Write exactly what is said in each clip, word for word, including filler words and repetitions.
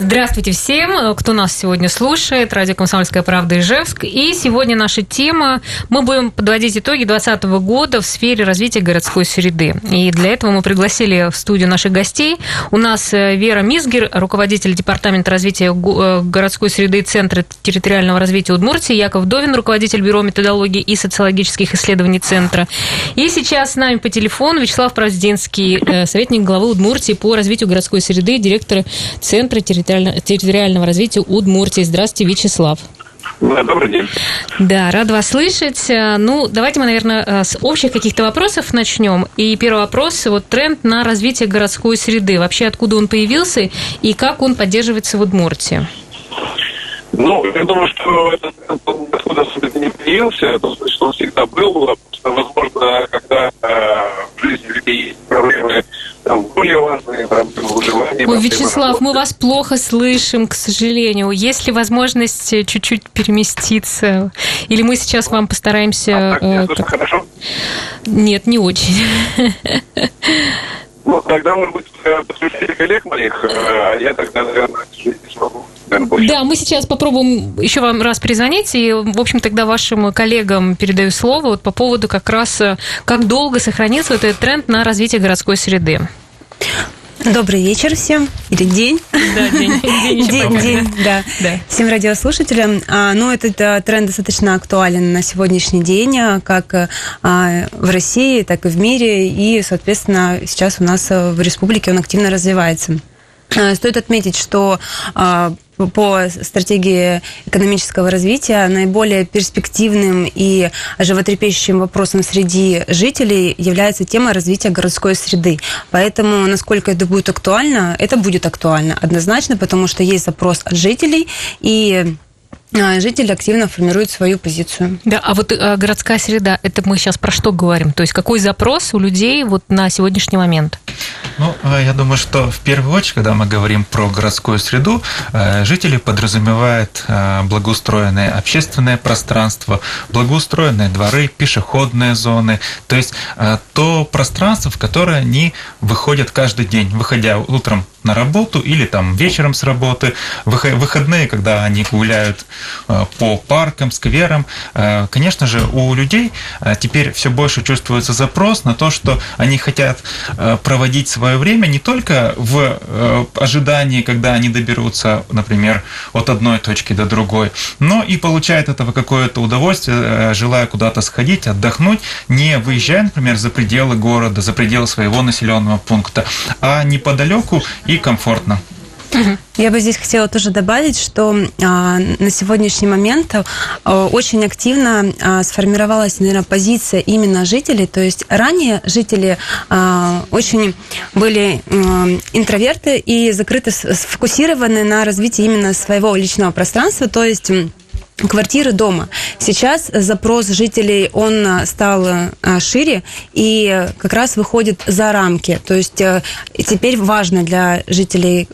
Здравствуйте всем, кто нас сегодня слушает. Радио «Комсомольская правда», Ижевск. И сегодня наша тема. Мы будем подводить итоги двадцатого года в сфере развития городской среды. И для этого мы пригласили в студию наших гостей. У нас Вера Мизгер, руководитель Департамента развития городской среды Центра территориального развития Удмуртии. Яков Довин, руководитель Бюро методологии и социологических исследований Центра. И сейчас с нами по телефону Вячеслав Проздинский, советник главы Удмуртии по развитию городской среды, директор Центра территориального территориального развития Удмуртии. Здравствуйте, Вячеслав. Да, добрый день. Да, рад вас слышать. Ну, давайте мы, наверное, с общих каких-то вопросов начнем. И первый вопрос. Вот тренд на развитие городской среды. Вообще, откуда он появился и как он поддерживается в Удмуртии? Ну, я думаю, что этот тренд откуда особенно не появился. То есть, он всегда был. Возможно, когда в жизни людей есть проблемы там более важные проблемы выживания. Ой, Вячеслав, мы вас плохо слышим, к сожалению. Есть ли возможность чуть-чуть переместиться? Или мы сейчас вам постараемся... А так, меня слышно хорошо? Нет, не очень. Ну, тогда, может быть, подключите коллег моих, а я тогда, наверное, не смогу. Да, мы сейчас попробуем еще вам раз перезвонить, и, в общем, тогда вашим коллегам передаю слово вот по поводу как раз, как долго сохранился вот этот тренд на развитие городской среды. Добрый вечер всем. Или день. Да, день. День, день, день да. да. Всем радиослушателям. Ну, этот тренд достаточно актуален на сегодняшний день, как в России, так и в мире. И, соответственно, сейчас у нас в республике он активно развивается. Стоит отметить, что по стратегии экономического развития наиболее перспективным и животрепещущим вопросом среди жителей является тема развития городской среды. Поэтому, насколько это будет актуально, это будет актуально однозначно, потому что есть запрос от жителей, и жители активно формируют свою позицию. Да, а вот городская среда, это мы сейчас про что говорим? То есть какой запрос у людей вот на сегодняшний момент? Ну, я думаю, что в первую очередь, когда мы говорим про городскую среду, жители подразумевают благоустроенное общественное пространство, благоустроенные дворы, пешеходные зоны, то есть то пространство, в которое они выходят каждый день, выходя утром на работу или там вечером с работы, выходные, когда они гуляют по паркам, скверам. Конечно же, у людей теперь все больше чувствуется запрос на то, что они хотят проводить свое время не только в ожидании, когда они доберутся, например, от одной точки до другой, но и получают этого какое-то удовольствие, желая куда-то сходить, отдохнуть, не выезжая, например, за пределы города, за пределы своего населенного пункта, а неподалеку и комфортно. Я бы здесь хотела тоже добавить, что на сегодняшний момент очень активно сформировалась, наверное, позиция именно жителей. То есть ранее жители очень были интроверты и закрыты, сфокусированы на развитии именно своего личного пространства, то есть квартиры дома. Сейчас запрос жителей, он стал шире и как раз выходит за рамки. То есть теперь важно для жителей,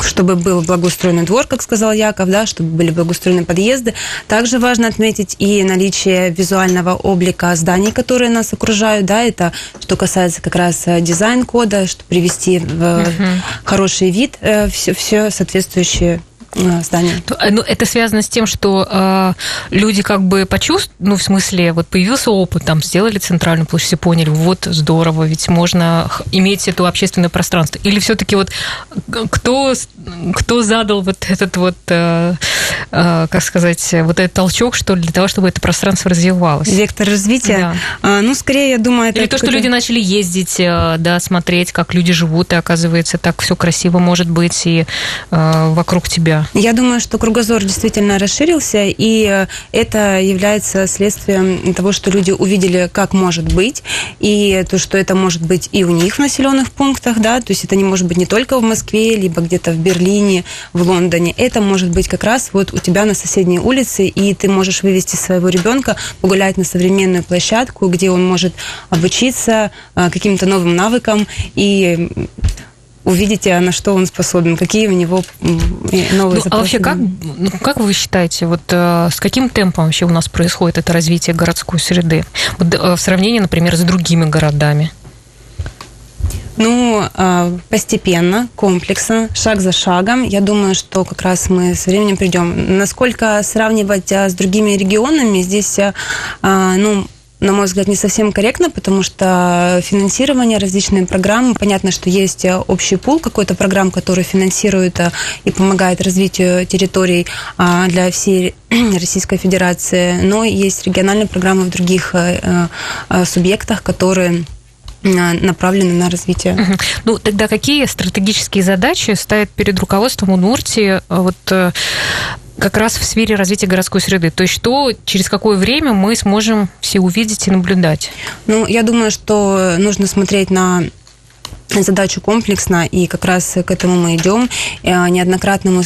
чтобы был благоустроенный двор, как сказал Яков, да, чтобы были благоустроены подъезды. Также важно отметить и наличие визуального облика зданий, которые нас окружают. Да, это что касается как раз дизайн-кода, чтобы привести в uh-huh. хороший вид все, все соответствующее здание. Ну, это связано с тем, что э, люди как бы почувствовали, ну, в смысле, вот появился опыт, там, сделали центральную площадь, все поняли, вот, здорово, ведь можно иметь это общественное пространство. Или все-таки вот кто, кто задал вот этот вот, э, э, как сказать, вот этот толчок, что ли, для того, чтобы это пространство развивалось? Вектор развития? Да. А, ну, скорее, я думаю, это... Или то, что люди начали ездить, да, смотреть, как люди живут, и, оказывается, так все красиво может быть, и э, вокруг тебя. Я думаю, что кругозор действительно расширился, и это является следствием того, что люди увидели, как может быть, и то, что это может быть и у них в населенных пунктах, да, то есть это не может быть не только в Москве, либо где-то в Берлине, в Лондоне, это может быть как раз вот у тебя на соседней улице, и ты можешь вывести своего ребенка погулять на современную площадку, где он может обучиться каким-то новым навыкам и увидите, на что он способен, какие у него новые запросы. А вообще, как, ну, как вы считаете, вот э, с каким темпом вообще у нас происходит это развитие городской среды? Вот, э, в сравнении, например, с другими городами? Ну, постепенно, комплексно, шаг за шагом. Я думаю, что как раз мы со временем придем. Насколько сравнивать с другими регионами, здесь, ну, на мой взгляд, не совсем корректно, потому что финансирование, различные программы, понятно, что есть общий пул какой-то программ, который финансирует и помогает развитию территорий для всей Российской Федерации, но есть региональные программы в других субъектах, которые направлены на развитие. Uh-huh. Ну, тогда какие стратегические задачи ставят перед руководством Удмуртии вот, как раз в сфере развития городской среды? То есть что, через какое время мы сможем все увидеть и наблюдать? Ну, я думаю, что нужно смотреть на задачу комплексно, и как раз к этому мы идем. Неоднократно мы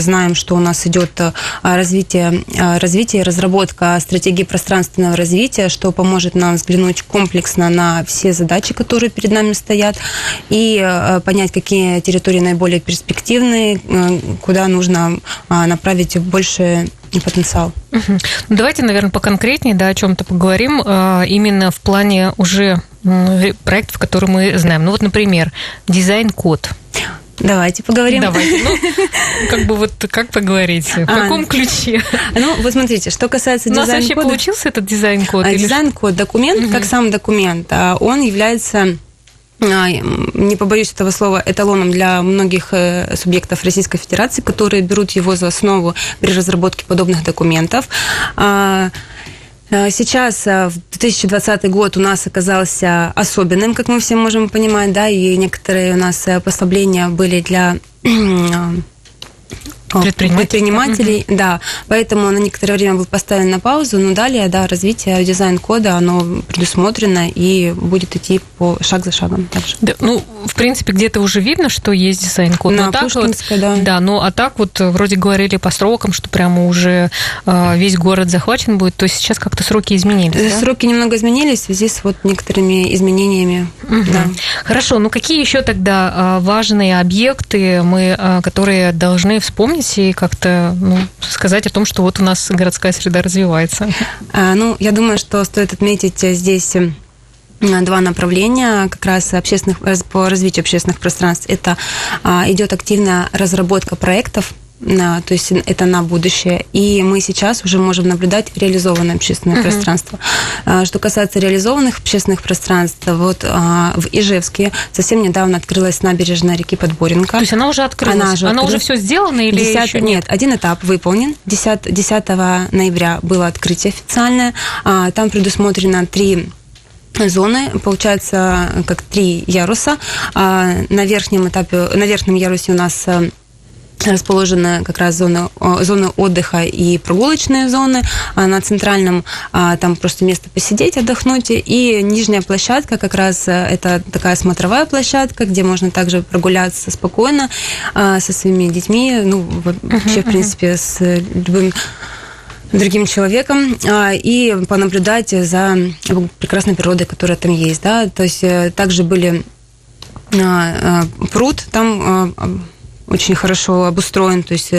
знаем, что у нас идет развитие, развитие и разработка стратегии пространственного развития, что поможет нам взглянуть комплексно на все задачи, которые перед нами стоят, и понять, какие территории наиболее перспективные, куда нужно направить больше потенциал. Угу. Ну, давайте, наверное, поконкретнее, да, о чем-то поговорим, именно в плане уже проектов, которые мы знаем. Ну вот, например, дизайн-код. Давайте поговорим. Давайте. Ну, как бы вот как поговорить? В каком а, ключе? Ну, вот смотрите, что касается дизайн-кода. У нас вообще получился этот дизайн-код? А, или... Дизайн-код, документ, угу. как сам документ, он является... не побоюсь этого слова, эталоном для многих субъектов Российской Федерации, которые берут его за основу при разработке подобных документов. Сейчас, в две тысячи двадцатый год, у нас оказался особенным, как мы все можем понимать, да, и некоторые у нас послабления были для... предпринимателей, mm-hmm. да. Поэтому на некоторое время был поставлен на паузу, но далее, да, развитие дизайн-кода, оно предусмотрено и будет идти по шаг за шагом дальше. Да, ну, в принципе, где-то уже видно, что есть дизайн-код. На Пушкинской, вот, да. Да, ну, а так вот вроде говорили по срокам, что прямо уже э, весь город захвачен будет, то есть сейчас как-то сроки изменились, да? Сроки немного изменились в связи с вот некоторыми изменениями, mm-hmm. да. Хорошо, ну, какие еще тогда важные объекты, мы, которые должны вспомнить и как-то, ну, сказать о том, что вот у нас городская среда развивается? А, ну, я думаю, что стоит отметить здесь два направления как раз общественных, по развитию общественных пространств. Это а, идет активная разработка проектов, на, то есть это на будущее, и мы сейчас уже можем наблюдать реализованное общественное uh-huh. пространство. Что касается реализованных общественных пространств, вот а, в Ижевске совсем недавно открылась набережная реки Подборенко. То есть она уже открылась? Она, же она открылась. Уже все сделано или десятого еще нет? Нет, один этап выполнен. десятого ноября было открытие официальное. А, там предусмотрено три зоны, получается, как три яруса. А, на верхнем этапе, на верхнем ярусе у нас расположена как раз зона, зона отдыха и прогулочные зоны. А на центральном там просто место посидеть, отдохнуть. И нижняя площадка как раз это такая смотровая площадка, где можно также прогуляться спокойно со своими детьми, ну, вообще, uh-huh, в принципе, uh-huh. с любым другим человеком, и понаблюдать за прекрасной природой, которая там есть. Да? То есть также были пруд, там очень хорошо обустроен, то есть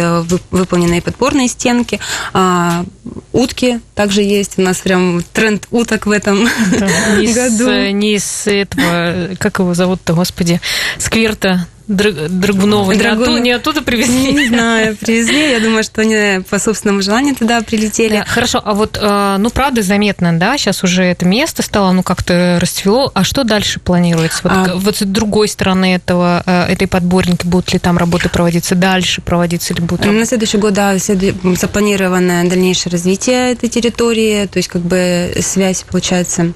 выполнены и подпорные стенки, а утки также есть. У нас прям тренд уток в этом да, не году. С, не из этого, как его зовут-то, господи, скверта Драгунова. Драгунова. Не оттуда привезли? Не знаю, привезли. Я думаю, что они по собственному желанию туда прилетели. Да, хорошо, а вот, ну, правда, заметно, да, сейчас уже это место стало, ну, как-то расцвело. А что дальше планируется? Вот, а... вот с другой стороны этого, этой подборники, будут ли там работы проводиться дальше, проводиться или будут? На следующий год, да, запланировано дальнейшее развитие этой территории, то есть как бы связь, получается,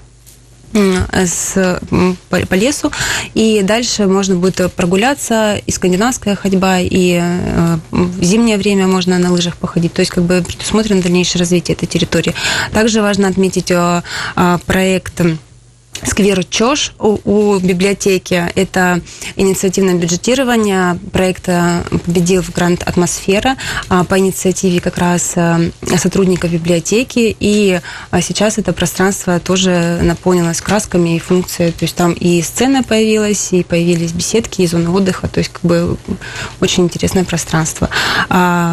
С, по, по лесу, и дальше можно будет прогуляться, и скандинавская ходьба, и э, в зимнее время можно на лыжах походить, то есть как бы предусмотрено дальнейшее развитие этой территории. Также важно отметить э, проект Сквер Чош у, у библиотеки. Это инициативное бюджетирование. Проект победил в Гранд Атмосфера по инициативе как раз сотрудников библиотеки. И сейчас это пространство тоже наполнилось красками и функцией. То есть там и сцена появилась, и появились беседки, и зона отдыха. То есть как бы очень интересное пространство.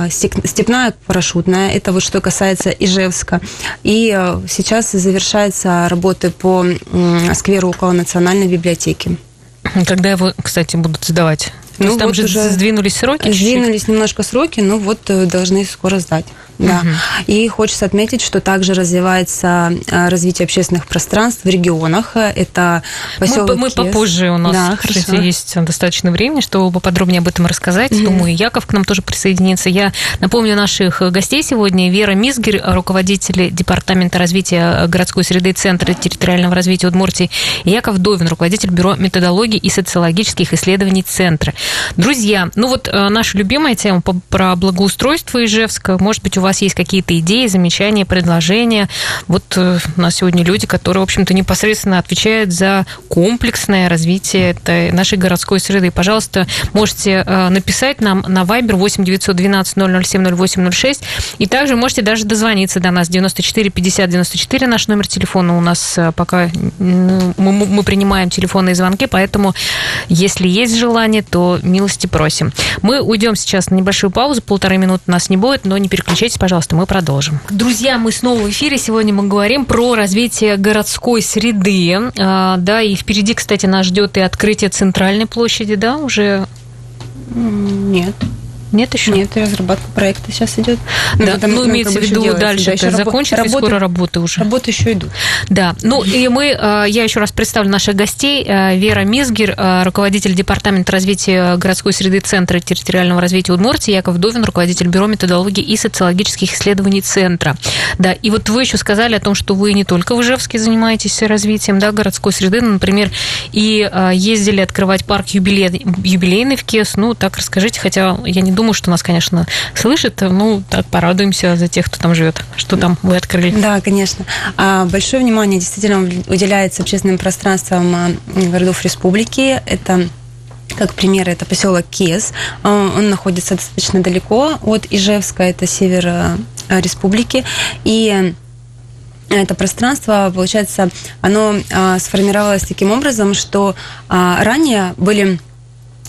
Степная парашютная. Это вот что касается Ижевска. И сейчас завершаются работы по скверу около Национальной библиотеки. Когда его, кстати, будут сдавать? Ну, То есть там вот же уже сдвинулись сроки? Сдвинулись чуть-чуть? немножко сроки, но вот должны скоро сдать. Да. Угу. И хочется отметить, что также развивается развитие общественных пространств в регионах. Это поселок мы, мы Кез. попозже у нас да, кстати, есть достаточно времени, чтобы поподробнее об этом рассказать. Угу. Думаю, Яков к нам тоже присоединится. Я напомню наших гостей сегодня. Вера Мизгер, руководитель Департамента развития городской среды Центра территориального развития Удмуртии, и Яков Довин, руководитель Бюро методологии и социологических исследований Центра. Друзья, ну вот наша любимая тема про благоустройство Ижевска. Может быть, у вас У вас есть какие-то идеи, замечания, предложения? Вот у нас сегодня люди, которые, в общем-то, непосредственно отвечают за комплексное развитие этой нашей городской среды. Пожалуйста, можете написать нам на Viber восемь девятьсот двенадцать ноль ноль семь ноль восемь ноль шесть. И также можете даже дозвониться до нас девяносто четыре пятьдесят девяносто четыре. Наш номер телефона у нас пока... Мы, мы принимаем телефонные звонки, поэтому если есть желание, то милости просим. Мы уйдем сейчас на небольшую паузу. Полторы минуты нас не будет, но не переключайтесь, пожалуйста, мы продолжим. Друзья, мы снова в эфире. Сегодня мы говорим про развитие городской среды. А, да, и впереди, кстати, нас ждет и открытие центральной площади, да, уже? Нет. Нет еще? Нет, разработка проекта сейчас идет. Да, ну, там, ну имеется в виду, дальше да, закончится, работы, скоро работы уже. Работы еще идут. Да, ну и мы, я еще раз представлю наших гостей. Вера Мизгер, руководитель Департамента развития городской среды Центра территориального развития Удмуртии, Яков Довин, руководитель Бюро методологии и социологических исследований Центра. Да, и вот вы еще сказали о том, что вы не только в Ижевске занимаетесь развитием, да, городской среды, но, например, и ездили открывать парк юбилей, юбилейный в Кез. Ну, так расскажите, хотя я не думаю, что нас, конечно, слышит. Ну, так, порадуемся за тех, кто там живет. Что там вы открыли? Да, конечно. Большое внимание действительно уделяется общественным пространствам городов республики. Это... Как пример, это поселок Кез. Он находится достаточно далеко от Ижевска, это север республики. И это пространство, получается, оно сформировалось таким образом, что ранее были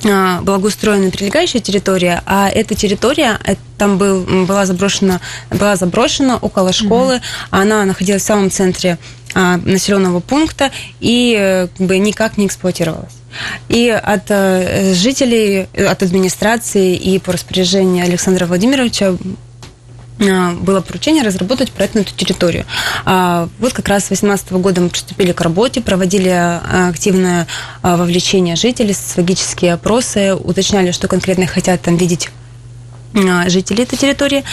благоустроены прилегающая территория, а эта территория, там был, была, заброшена, была заброшена около школы, mm-hmm. она находилась в самом центре населенного пункта и как бы никак не эксплуатировалась. И от жителей, от администрации и по распоряжению Александра Владимировича было поручение разработать проект на эту территорию. Вот как раз с две тысячи восемнадцатого года мы приступили к работе, проводили активное вовлечение жителей, социологические опросы, уточняли, что конкретно хотят там видеть жители этой территории.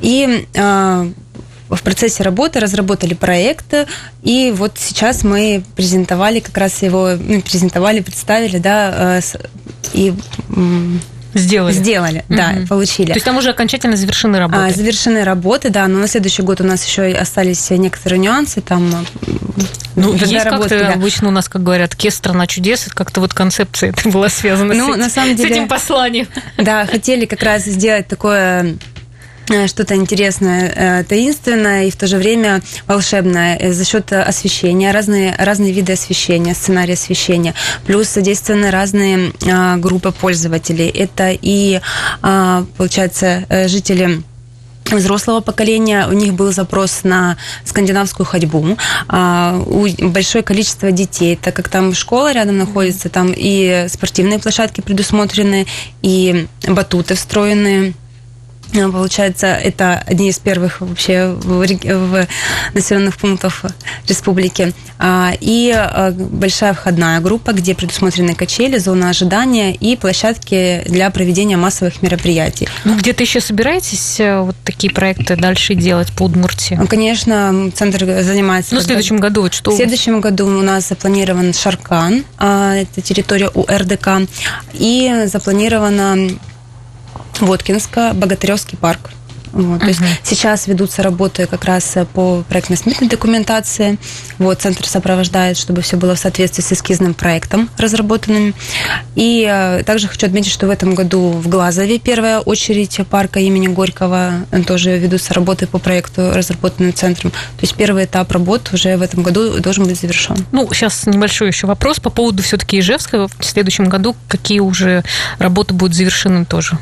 И в процессе работы разработали проект, и вот сейчас мы презентовали, как раз его ну, презентовали, представили, да, и сделали. Сделали, mm-hmm. да, получили. То есть там уже окончательно завершены работы? А, завершены работы, да, но на следующий год у нас еще остались некоторые нюансы, там... Ну, есть как-то да. обычно у нас, как говорят, Кез, страна чудес, как-то вот концепция это была связана ну, с, на самом деле, с этим посланием. Да, хотели как раз сделать такое... что-то интересное, таинственное и в то же время волшебное за счет освещения, разные, разные виды освещения, сценарии освещения. Плюс задействованы разные группы пользователей. Это и, получается, жители взрослого поколения, у них был запрос на скандинавскую ходьбу, большое количество детей, так как там школа рядом находится, там и спортивные площадки предусмотрены, и батуты встроены. Получается, это одни из первых вообще в, в населенных пунктах республики. И большая входная группа, где предусмотрены качели, зона ожидания и площадки для проведения массовых мероприятий. Ну, где-то еще собираетесь вот такие проекты дальше делать по Удмуртии? Конечно, центр занимается... Ну, в следующем году вот что? В следующем году у нас запланирован Шаркан, это территория у РДК, и запланировано... Воткинска, Богатырёвский парк. Вот, uh-huh. То есть сейчас ведутся работы как раз по проектно-сметной документации. Вот, центр сопровождает, чтобы все было в соответствии с эскизным проектом разработанным. И э, также хочу отметить, что в этом году в Глазове первая очередь парка имени Горького тоже ведутся работы по проекту, разработанным центром. То есть первый этап работ уже в этом году должен быть завершен. Ну, сейчас небольшой еще вопрос по поводу все-таки Ижевска. В следующем году какие уже работы будут завершены тоже?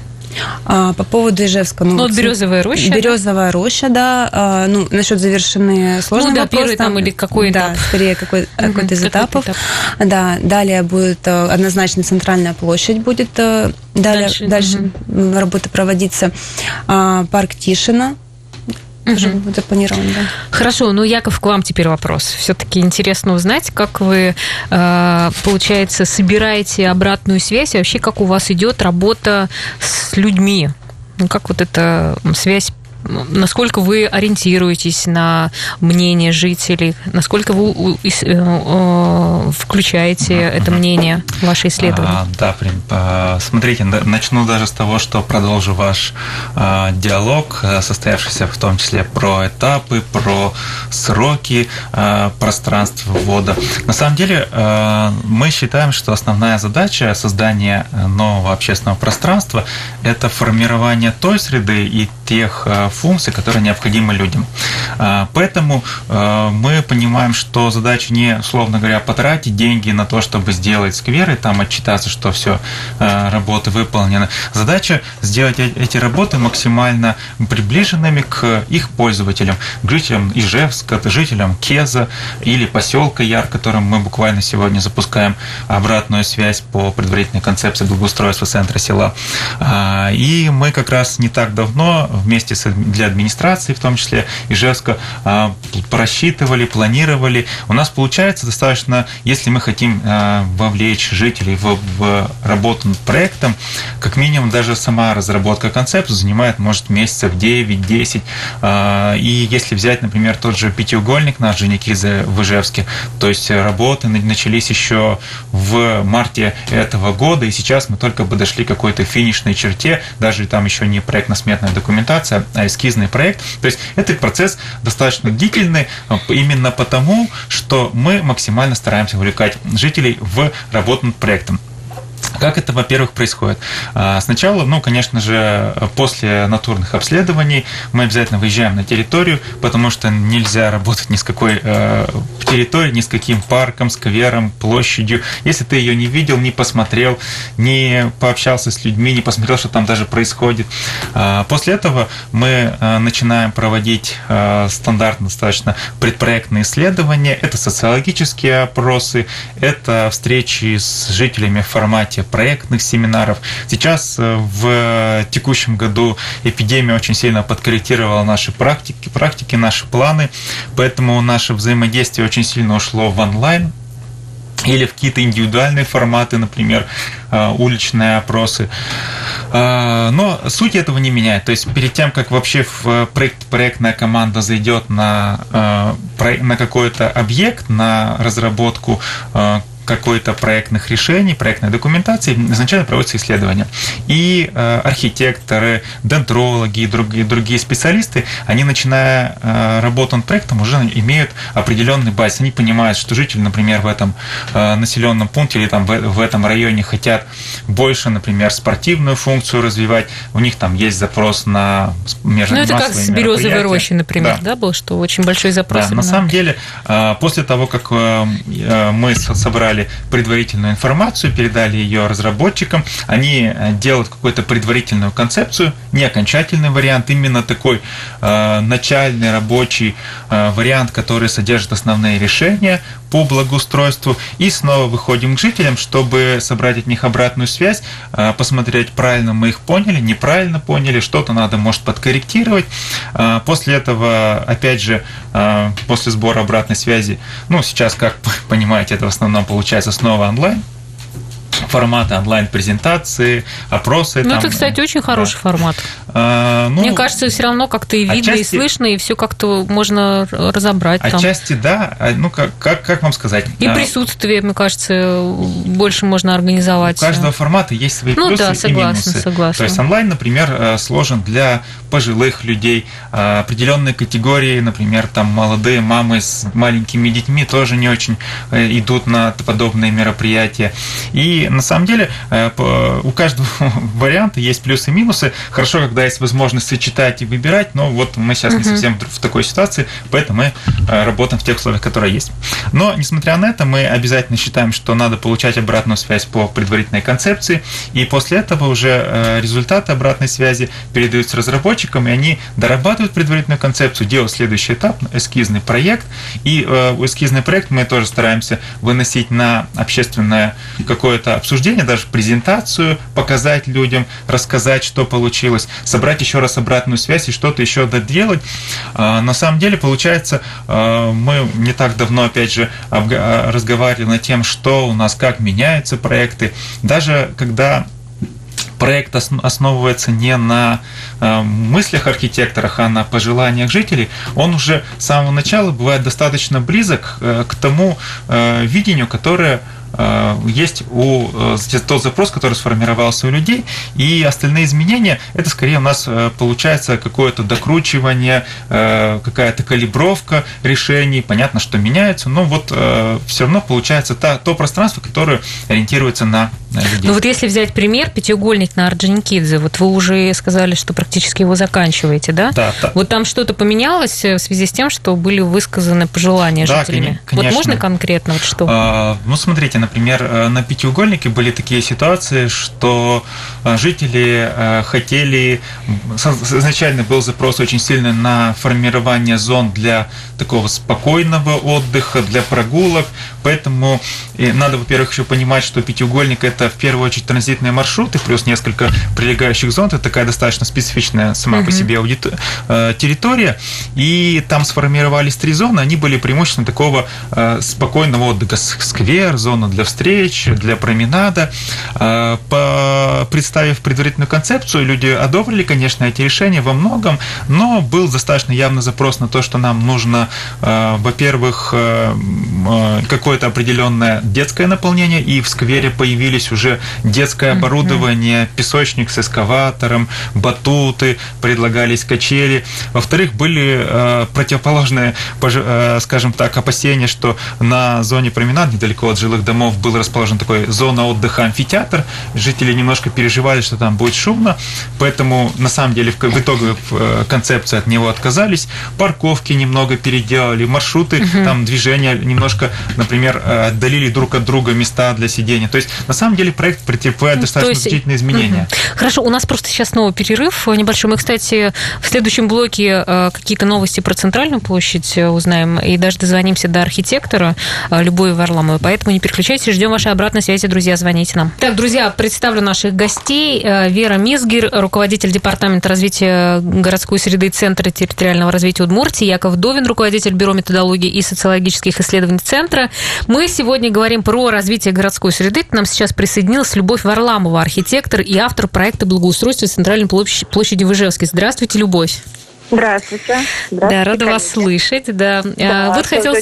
По поводу Ижевска. Ну, ну вот Березовая роща. Березовая роща, да. Ну, насчет завершены сложный, ну, да, вопрос. Первый там или какой да, этап? Да, скорее какой, угу, какой-то из этапов. Этап. Да, далее будет однозначно центральная площадь будет. Далее, дальше дальше угу. работа проводится. Парк Тишина. Угу. Запланирован, да. Хорошо, ну, Яков, к вам теперь вопрос. Все-таки интересно узнать, как вы, получается, собираете обратную связь, и вообще, как у вас идет работа с людьми? Как вот эта связь, насколько вы ориентируетесь на мнение жителей, насколько вы включаете это мнение в ваши исследования? Да, смотрите, начну даже с того, что продолжу ваш диалог, состоявшийся в том числе про этапы, про сроки пространства ввода. На самом деле мы считаем, что основная задача создания нового общественного пространства – это формирование той среды и тех функций, которые необходимы людям. Поэтому мы понимаем, что задача не, условно говоря, потратить деньги на то, чтобы сделать скверы, там отчитаться, что все работы выполнены. Задача сделать эти работы максимально приближенными к их пользователям, к жителям Ижевска, к жителям Кеза или поселка Яр, которым мы буквально сегодня запускаем обратную связь по предварительной концепции благоустройства центра села. И мы как раз не так давно вместе с для администрации, в том числе Ижевска, просчитывали, планировали. У нас получается достаточно, если мы хотим вовлечь жителей в, в работу над проектом, как минимум даже сама разработка концепции занимает, может, месяцев девять-десять. И если взять, например, тот же Пятиугольник наш Женикизе в Ижевске, то есть работы начались еще в марте этого года, и сейчас мы только подошли к какой-то финишной черте, даже там еще не проектно-сметная документация, эскизный проект. То есть это процесс достаточно длительный именно потому, что мы максимально стараемся вовлекать жителей в работу над проектом. Как это, во-первых, происходит? Сначала, ну, конечно же, после натурных обследований мы обязательно выезжаем на территорию, потому что нельзя работать ни с какой территорией, ни с каким парком, сквером, площадью, если ты ее не видел, не посмотрел, не пообщался с людьми, не посмотрел, что там даже происходит. После этого мы начинаем проводить стандартно достаточно предпроектные исследования. Это социологические опросы, это встречи с жителями в формате проектных семинаров. Сейчас в текущем году эпидемия очень сильно подкорректировала наши практики, практики, наши планы, поэтому наше взаимодействие очень сильно ушло в онлайн или в какие-то индивидуальные форматы, например, уличные опросы. Но суть этого не меняет. То есть перед тем, как вообще проект, проектная команда зайдет на, на какой-то объект, на разработку какой-то проектных решений, проектной документации, изначально проводятся исследования. И э, архитекторы, дендрологи и другие, другие специалисты, они, начиная э, работу над проектом, уже имеют определенный базис. Они понимают, что жители, например, в этом э, населенном пункте или там, в, в этом районе хотят больше, например, спортивную функцию развивать. У них там есть запрос на межмассовые мероприятия. Ну, это как с Березовой рощей, например, да. да, был, что очень большой запрос. Да, на самом деле, э, после того, как э, э, мы собрали предварительную информацию, передали ее разработчикам, они делают какую-то предварительную концепцию, не окончательный вариант, именно такой э, начальный рабочий э, вариант, который содержит основные решения по благоустройству, и снова выходим к жителям, чтобы собрать от них обратную связь, э, посмотреть, правильно мы их поняли, неправильно поняли, что-то надо, может, подкорректировать. Э, после этого, опять же, э, после сбора обратной связи, ну, сейчас, как понимаете, это в основном получается снова онлайн, формата онлайн-презентации, опросы. Ну, там... это, кстати, очень хороший да. формат. А, ну, Мне кажется, все равно как-то и видно, отчасти... и слышно, и все как-то можно разобрать. Отчасти, там. да. Ну, как, как, как вам сказать? И а... присутствие, мне кажется, больше можно организовать. У каждого формата есть свои ну, плюсы да, согласна, и минусы. Согласна. То есть онлайн, например, сложен для пожилых людей, определенные категории, например, там молодые мамы с маленькими детьми тоже не очень идут на подобные мероприятия. И на самом деле у каждого варианта есть плюсы и минусы. Хорошо, когда есть возможность сочетать и выбирать, но вот мы сейчас угу. не совсем в такой ситуации, поэтому мы работаем в тех условиях, которые есть. Но, несмотря на это, мы обязательно считаем, что надо получать обратную связь по предварительной концепции, и после этого уже результаты обратной связи передаются разработчикам, и они дорабатывают предварительную концепцию, делают следующий этап, эскизный проект, и эскизный проект мы тоже стараемся выносить на общественное какое-то обсуждение, даже презентацию, показать людям, рассказать, что получилось, собрать еще раз обратную связь и что-то еще доделать. На самом деле, получается, мы не так давно, опять же, разговаривали над тем, что у нас, как меняются проекты, даже когда проект основывается не на мыслях архитекторов, а на пожеланиях жителей, он уже с самого начала бывает достаточно близок к тому видению, которое есть у тот запрос, который сформировался у людей, и остальные изменения, это скорее у нас получается какое-то докручивание, какая-то калибровка решений, понятно, что меняется, но вот все равно получается то пространство, которое ориентируется на людей. Ну вот если взять пример, пятиугольник на Орджоникидзе, вот вы уже сказали, что практически его заканчиваете, да? Да. да. Вот там что-то поменялось в связи с тем, что были высказаны пожелания да, жителями? Конечно. Вот можно конкретно вот что? А, ну смотрите, например, на пятиугольнике были такие ситуации, что жители хотели... Изначально был запрос очень сильный на формирование зон для такого спокойного отдыха, для прогулок, поэтому надо, во-первых, еще понимать, что пятиугольник – это в первую очередь транзитные маршруты, плюс несколько прилегающих зон, это такая достаточно специфичная сама mm-hmm. по себе аудитор... территория, и там сформировались три зоны, они были преимущественно такого спокойного отдыха, сквер, зона для встреч, для променада. Представив предварительную концепцию, люди одобрили, конечно, эти решения во многом, но был достаточно явно запрос на то, что нам нужно, во-первых, какое-то определенное детское наполнение, и в сквере появились уже детское оборудование, песочник с эскаватором, батуты, предлагались качели. Во-вторых, были противоположные, скажем так, опасения, что на зоне променад, недалеко от жилых домов был расположен такой зона отдыха амфитеатр. Жители немножко переживали, что там будет шумно, поэтому на самом деле в итоге концепции от него отказались. Парковки немного переделали, маршруты, угу. там движения немножко, например, отдалили друг от друга места для сидения. То есть на самом деле проект претерпевает достаточно есть... значительные изменения. Угу. Хорошо, у нас просто сейчас снова перерыв небольшой. Мы, кстати, в следующем блоке какие-то новости про Центральную площадь узнаем и даже дозвонимся до архитектора Любови Варламовой. Поэтому не переключайтесь, ждем вашей обратной связи, друзья, звоните нам. Так, друзья, представлю наших гостей. Вера Мизгер, руководитель Департамента развития городской среды Центра территориального развития Удмуртии, Яков Довин, руководитель Бюро методологии и социологических исследований Центра. Мы сегодня говорим про развитие городской среды. К нам сейчас присоединилась Любовь Варламова, архитектор и автор проекта благоустройства Центральной площади в Ижевске. Здравствуйте, Любовь. Здравствуйте. Здравствуйте. Да, рада вас слышать. Да. Да, вот хотел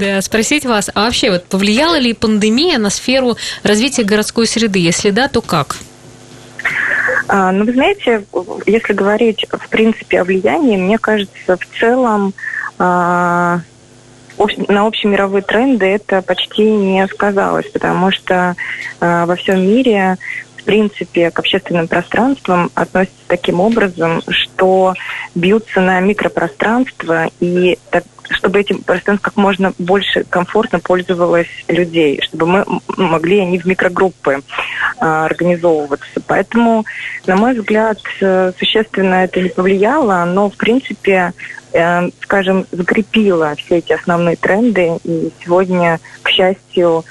да, спросить вас, а вообще вот повлияла ли пандемия на сферу развития городской среды? Если да, то как? А, ну, вы знаете, если говорить, в принципе, о влиянии, мне кажется, в целом а, на общемировые тренды это почти не сказалось, потому что а, во всем мире... В принципе, к общественным пространствам относятся таким образом, что бьются на микропространство, и так, чтобы этим пространством как можно больше комфортно пользовалось людей, чтобы мы могли они в микрогруппы а, организовываться. Поэтому, на мой взгляд, существенно это не повлияло, но, в принципе, э, скажем, закрепило все эти основные тренды, и сегодня, к счастью,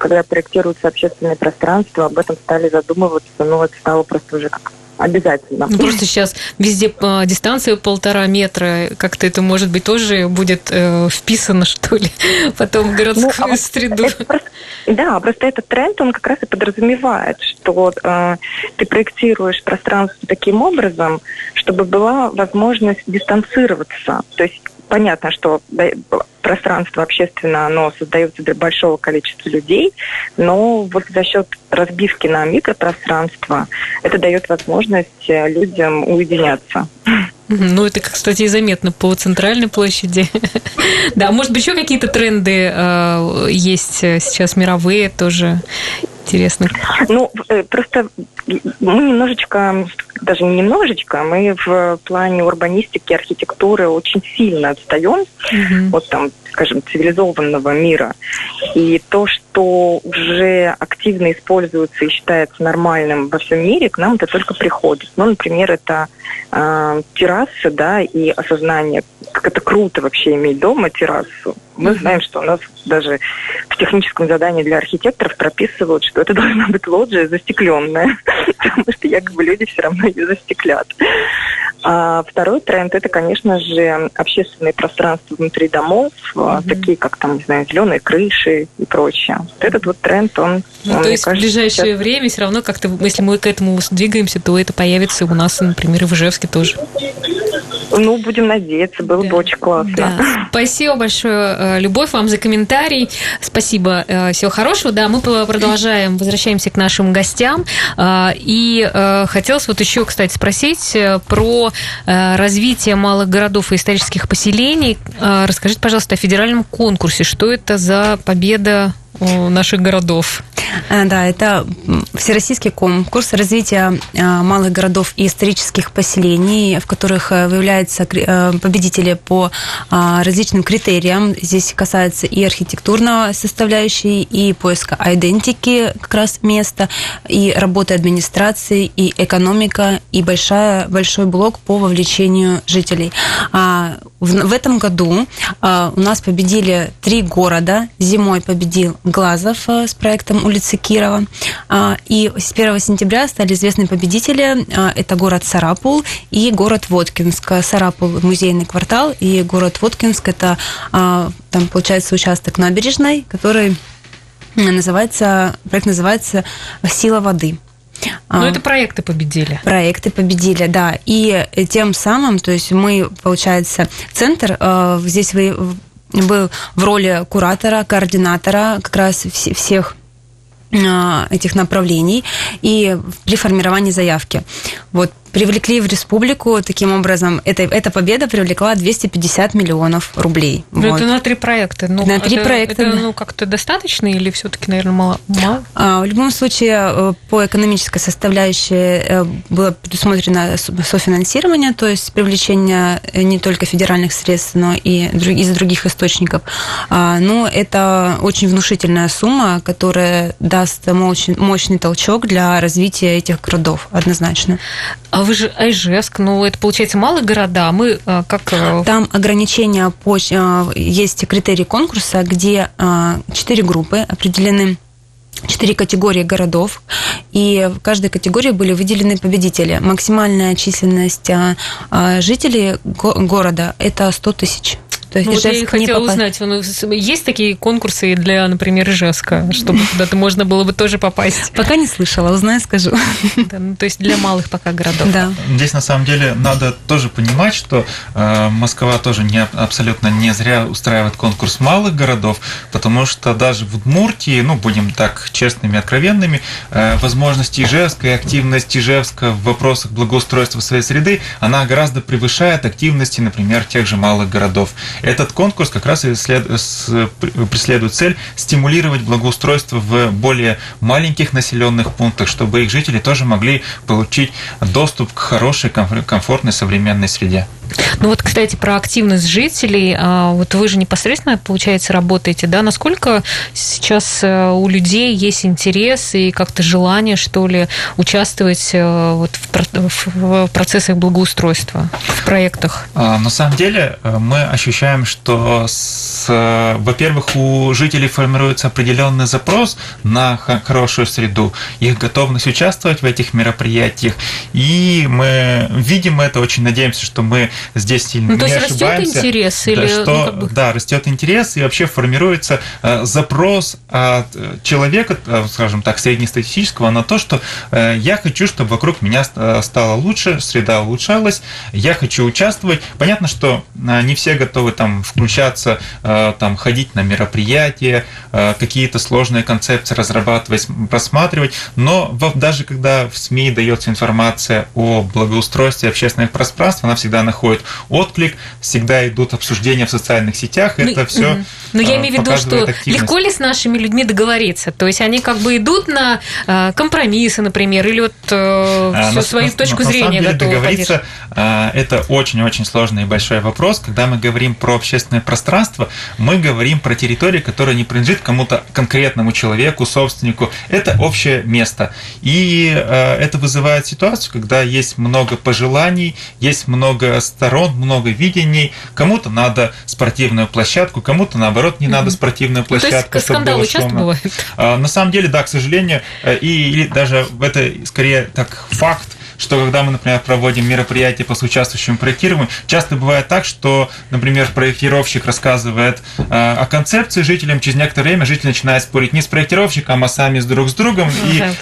когда проектируется общественное пространство, об этом стали задумываться, но это стало просто уже как обязательно. Просто сейчас везде дистанция полтора метра, как-то это, может быть, тоже будет э, вписано, что ли, потом в городскую ну, а среду. Просто, да, просто этот тренд, он как раз и подразумевает, что э, ты проектируешь пространство таким образом, чтобы была возможность дистанцироваться. То есть понятно, что пространство общественное, оно создается для большого количества людей, но вот за счет разбивки на микропространство это дает возможность людям уединяться. Ну, это, кстати, и заметно по центральной площади. Да, может быть, еще какие-то тренды есть сейчас мировые тоже? Интересно. Ну, просто мы немножечко, даже не немножечко, мы в плане урбанистики, архитектуры очень сильно отстаем mm-hmm. от, там, скажем, цивилизованного мира. И то, что уже активно используется и считается нормальным во всем мире, к нам это только приходит. Ну, например, это э, террасы, да, и осознание, как это круто вообще иметь дома террасу. Мы знаем, что у нас даже в техническом задании для архитекторов прописывают, что это должна быть лоджия застекленная, потому что якобы люди все равно ее застеклят. А второй тренд – это, конечно же, общественные пространства внутри домов, mm-hmm. такие как, там, не знаю, зеленые крыши и прочее. Вот этот вот тренд, он... Ну, он то есть, кажется, в ближайшее сейчас... время все равно как-то, если мы к этому двигаемся, то это появится у нас, например, и в Ижевске тоже. Ну, будем надеяться, было да. бы очень классно. Да. Спасибо большое, Любовь, вам за комментарий. Спасибо, всего хорошего. Да, мы продолжаем, возвращаемся к нашим гостям. И хотелось вот еще, кстати, спросить про развитие малых городов и исторических поселений. Расскажите, пожалуйста, о федеральном конкурсе. Что это за победа наших городов? Да, это всероссийский конкурс развития малых городов и исторических поселений, в которых выявляются победители по различным критериям. Здесь касается и архитектурного составляющей, и поиска идентики как раз места, и работы администрации, и экономика, и большая, большой блок по вовлечению жителей. В этом году у нас победили три города. Зимой победил Глазов с проектом улицы Кирова. И с первого сентября стали известны победители. Это город Сарапул и город Воткинск. Сарапул – музейный квартал, и город Воткинск – это, там, получается, участок набережной, который называется, проект называется «Сила воды». Но это проекты победили. Проекты победили, да. И тем самым, то есть мы, получается, центр, здесь вы, был в роли куратора, координатора как раз всех этих направлений и при формировании заявки. Вот, привлекли в республику, таким образом, это, эта победа привлекла двести пятьдесят миллионов рублей. Ну, вот. Это на три проекта. Ну, на три это, проекта. Это, ну, как-то достаточно или все-таки, наверное, мало? мало? А, в любом случае, по экономической составляющей было предусмотрено софинансирование, то есть привлечение не только федеральных средств, но и из других источников. А, ну, это очень внушительная сумма, которая даст мощный, мощный толчок для развития этих городов, однозначно. А вы же Ижевск, ну это получается малые города, мы а, как... Там ограничения по... Есть критерии конкурса, где четыре группы определены, четыре категории городов, и в каждой категории были выделены победители. Максимальная численность жителей города – это сто тысяч. То есть ну, Ижевск вот я и хотела попасть. Узнать, ну, есть такие конкурсы для, например, Ижевска, чтобы куда-то можно было бы тоже попасть? Пока не слышала, узнаю, скажу. Да, ну, то есть для малых пока городов. Да. Здесь, на самом деле, надо тоже понимать, что э, Москва тоже не, абсолютно не зря устраивает конкурс малых городов, потому что даже в Удмуртии, ну, будем так честными, откровенными, э, возможности Ижевска и активность Ижевска в вопросах благоустройства своей среды, она гораздо превышает активности, например, тех же малых городов. Этот конкурс как раз и след... преследует цель стимулировать благоустройство в более маленьких населенных пунктах, чтобы их жители тоже могли получить доступ к хорошей, комфортной, современной среде. Ну вот, кстати, про активность жителей. Вот вы же непосредственно, получается, работаете, да? Насколько сейчас у людей есть интерес и как-то желание, что ли, участвовать вот в процессах благоустройства? проектах? На самом деле мы ощущаем, что, с, во-первых, у жителей формируется определенный запрос на хорошую среду, их готовность участвовать в этих мероприятиях, и мы видим это, очень надеемся, что мы здесь сильно ну, не ошибаемся. То есть растет интерес? Да, или... что, ну, как бы... да, растет интерес, и вообще формируется запрос от человека, скажем так, среднестатистического, на то, что я хочу, чтобы вокруг меня стало лучше, среда улучшалась, я хочу участвовать. Понятно, что не все готовы там включаться, там, ходить на мероприятия, какие-то сложные концепции разрабатывать, просматривать, но даже когда в СМИ дается информация о благоустройстве общественных пространств, она всегда находит отклик, всегда идут обсуждения в социальных сетях, это ну, все угу. Но я имею в виду, что активность. Легко ли с нашими людьми договориться? То есть они как бы идут на компромиссы, например, или вот а, всю на, свою на, точку на, зрения на готовы договориться? Это очень-очень сложный и большой вопрос. Когда мы говорим про общественное пространство, мы говорим про территорию, которая не принадлежит кому-то конкретному человеку, собственнику. Это общее место. И это вызывает ситуацию, когда есть много пожеланий, есть много сторон, много видений. Кому-то надо спортивную площадку, кому-то, наоборот, не mm-hmm. надо спортивную площадку. То есть скандалы часто бывают? На самом деле, да, к сожалению, и или даже это скорее так факт, что когда мы, например, проводим мероприятия по соучаствующему проектированию, часто бывает так, что, например, проектировщик рассказывает э, о концепции жителям, через некоторое время жители начинают спорить не с проектировщиком, а сами друг с другом и э,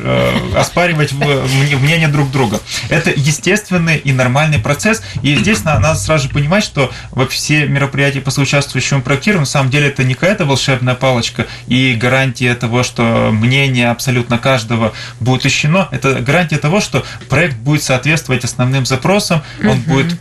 э, оспаривать мнение друг друга. Это естественный и нормальный процесс, и здесь надо сразу же понимать, что все мероприятия по соучаствующему проектированию, на самом деле, это не какая-то волшебная палочка, и гарантия того, что мнение абсолютно каждого будет ищено, это гарантия того, что что проект будет соответствовать основным запросам, он угу. будет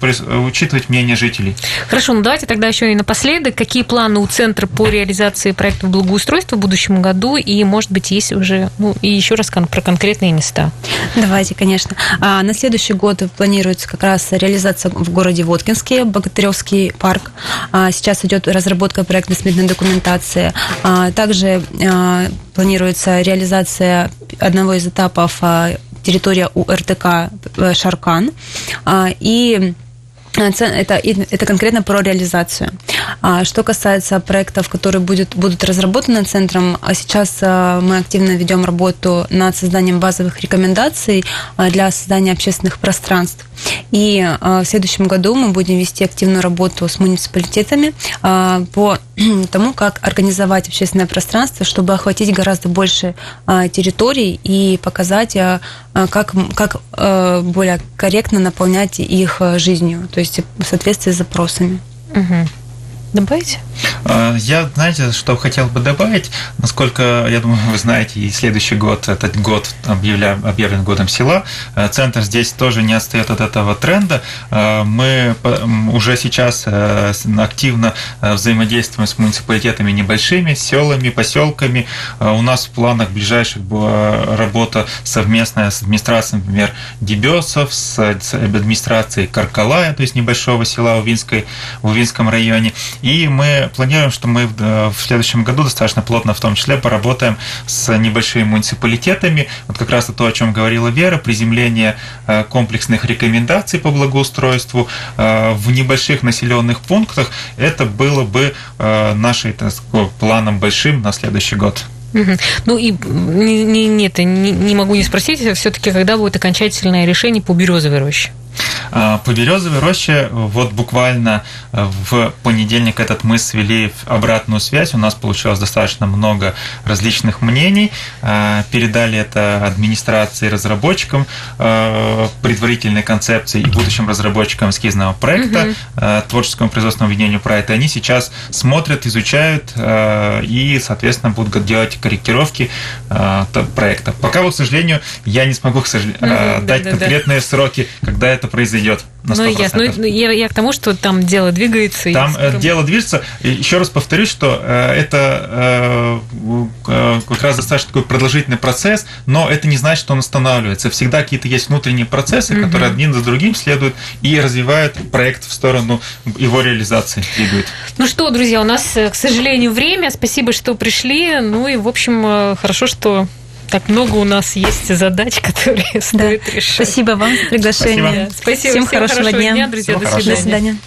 учитывать мнение жителей. Хорошо, ну давайте тогда еще и напоследок. Какие планы у Центра по реализации проектов благоустройства в будущем году? И, может быть, есть уже, ну, и еще раз про конкретные места. Давайте, конечно. А на следующий год планируется как раз реализация в городе Воткинске, Богатырёвский парк. А сейчас идет разработка проектно-сметной документации. А также а, планируется реализация одного из этапов территория у РТК «Шаркан». И это, это конкретно про реализацию. Что касается проектов, которые будет, будут разработаны Центром, сейчас мы активно ведем работу над созданием базовых рекомендаций для создания общественных пространств. И в следующем году мы будем вести активную работу с муниципалитетами по тому, как организовать общественное пространство, чтобы охватить гораздо больше территорий и показать, как, как более корректно наполнять их жизнью, то есть в соответствии с запросами. Угу. Добавить? Я, знаете, что хотел бы добавить, насколько, я думаю, вы знаете, и следующий год, этот год объявля, объявлен годом села, Центр здесь тоже не отстаёт от этого тренда. Мы уже сейчас активно взаимодействуем с муниципалитетами небольшими, селами, поселками. У нас в планах ближайших была работа совместная с администрацией, например, Дебёсов, с администрацией Каркалая, то есть небольшого села Увинской, в Увинском районе. И мы планируем, что мы в следующем году достаточно плотно, в том числе, поработаем с небольшими муниципалитетами. Вот как раз то, о чем говорила Вера, приземление комплексных рекомендаций по благоустройству в небольших населенных пунктах. Это было бы нашим планом большим на следующий год. Ну и нет, не могу не спросить, все-таки когда будет окончательное решение по Березовой роще? По Березовой роще вот буквально в понедельник этот мы свели обратную связь. У нас получилось достаточно много различных мнений. Передали это администрации, разработчикам предварительной концепции и будущим разработчикам эскизного проекта, угу. творческому производственному объединению проекта. Они сейчас смотрят, изучают и, соответственно, будут делать корректировки проекта. Пока вот, к сожалению, я не смогу к сожалению, угу, дать да, конкретные да. сроки, когда это произойдет. Ну, я, ну я, я к тому, что там дело двигается. Там и... дело движется. Еще раз повторюсь, что э, это э, как раз достаточно такой продолжительный процесс, но это не значит, что он останавливается. Всегда какие-то есть внутренние процессы, угу. которые один за другим следуют и развивают проект в сторону его реализации. Двигают. Ну что, друзья, у нас, к сожалению, время. Спасибо, что пришли. Ну и, в общем, хорошо, что Так много у нас есть задач, которые да. стоит решать. Спасибо вам за приглашение. Спасибо. Спасибо. Всем, всем хорошего, хорошего дня. дня, друзья. Всего до свидания. До свидания.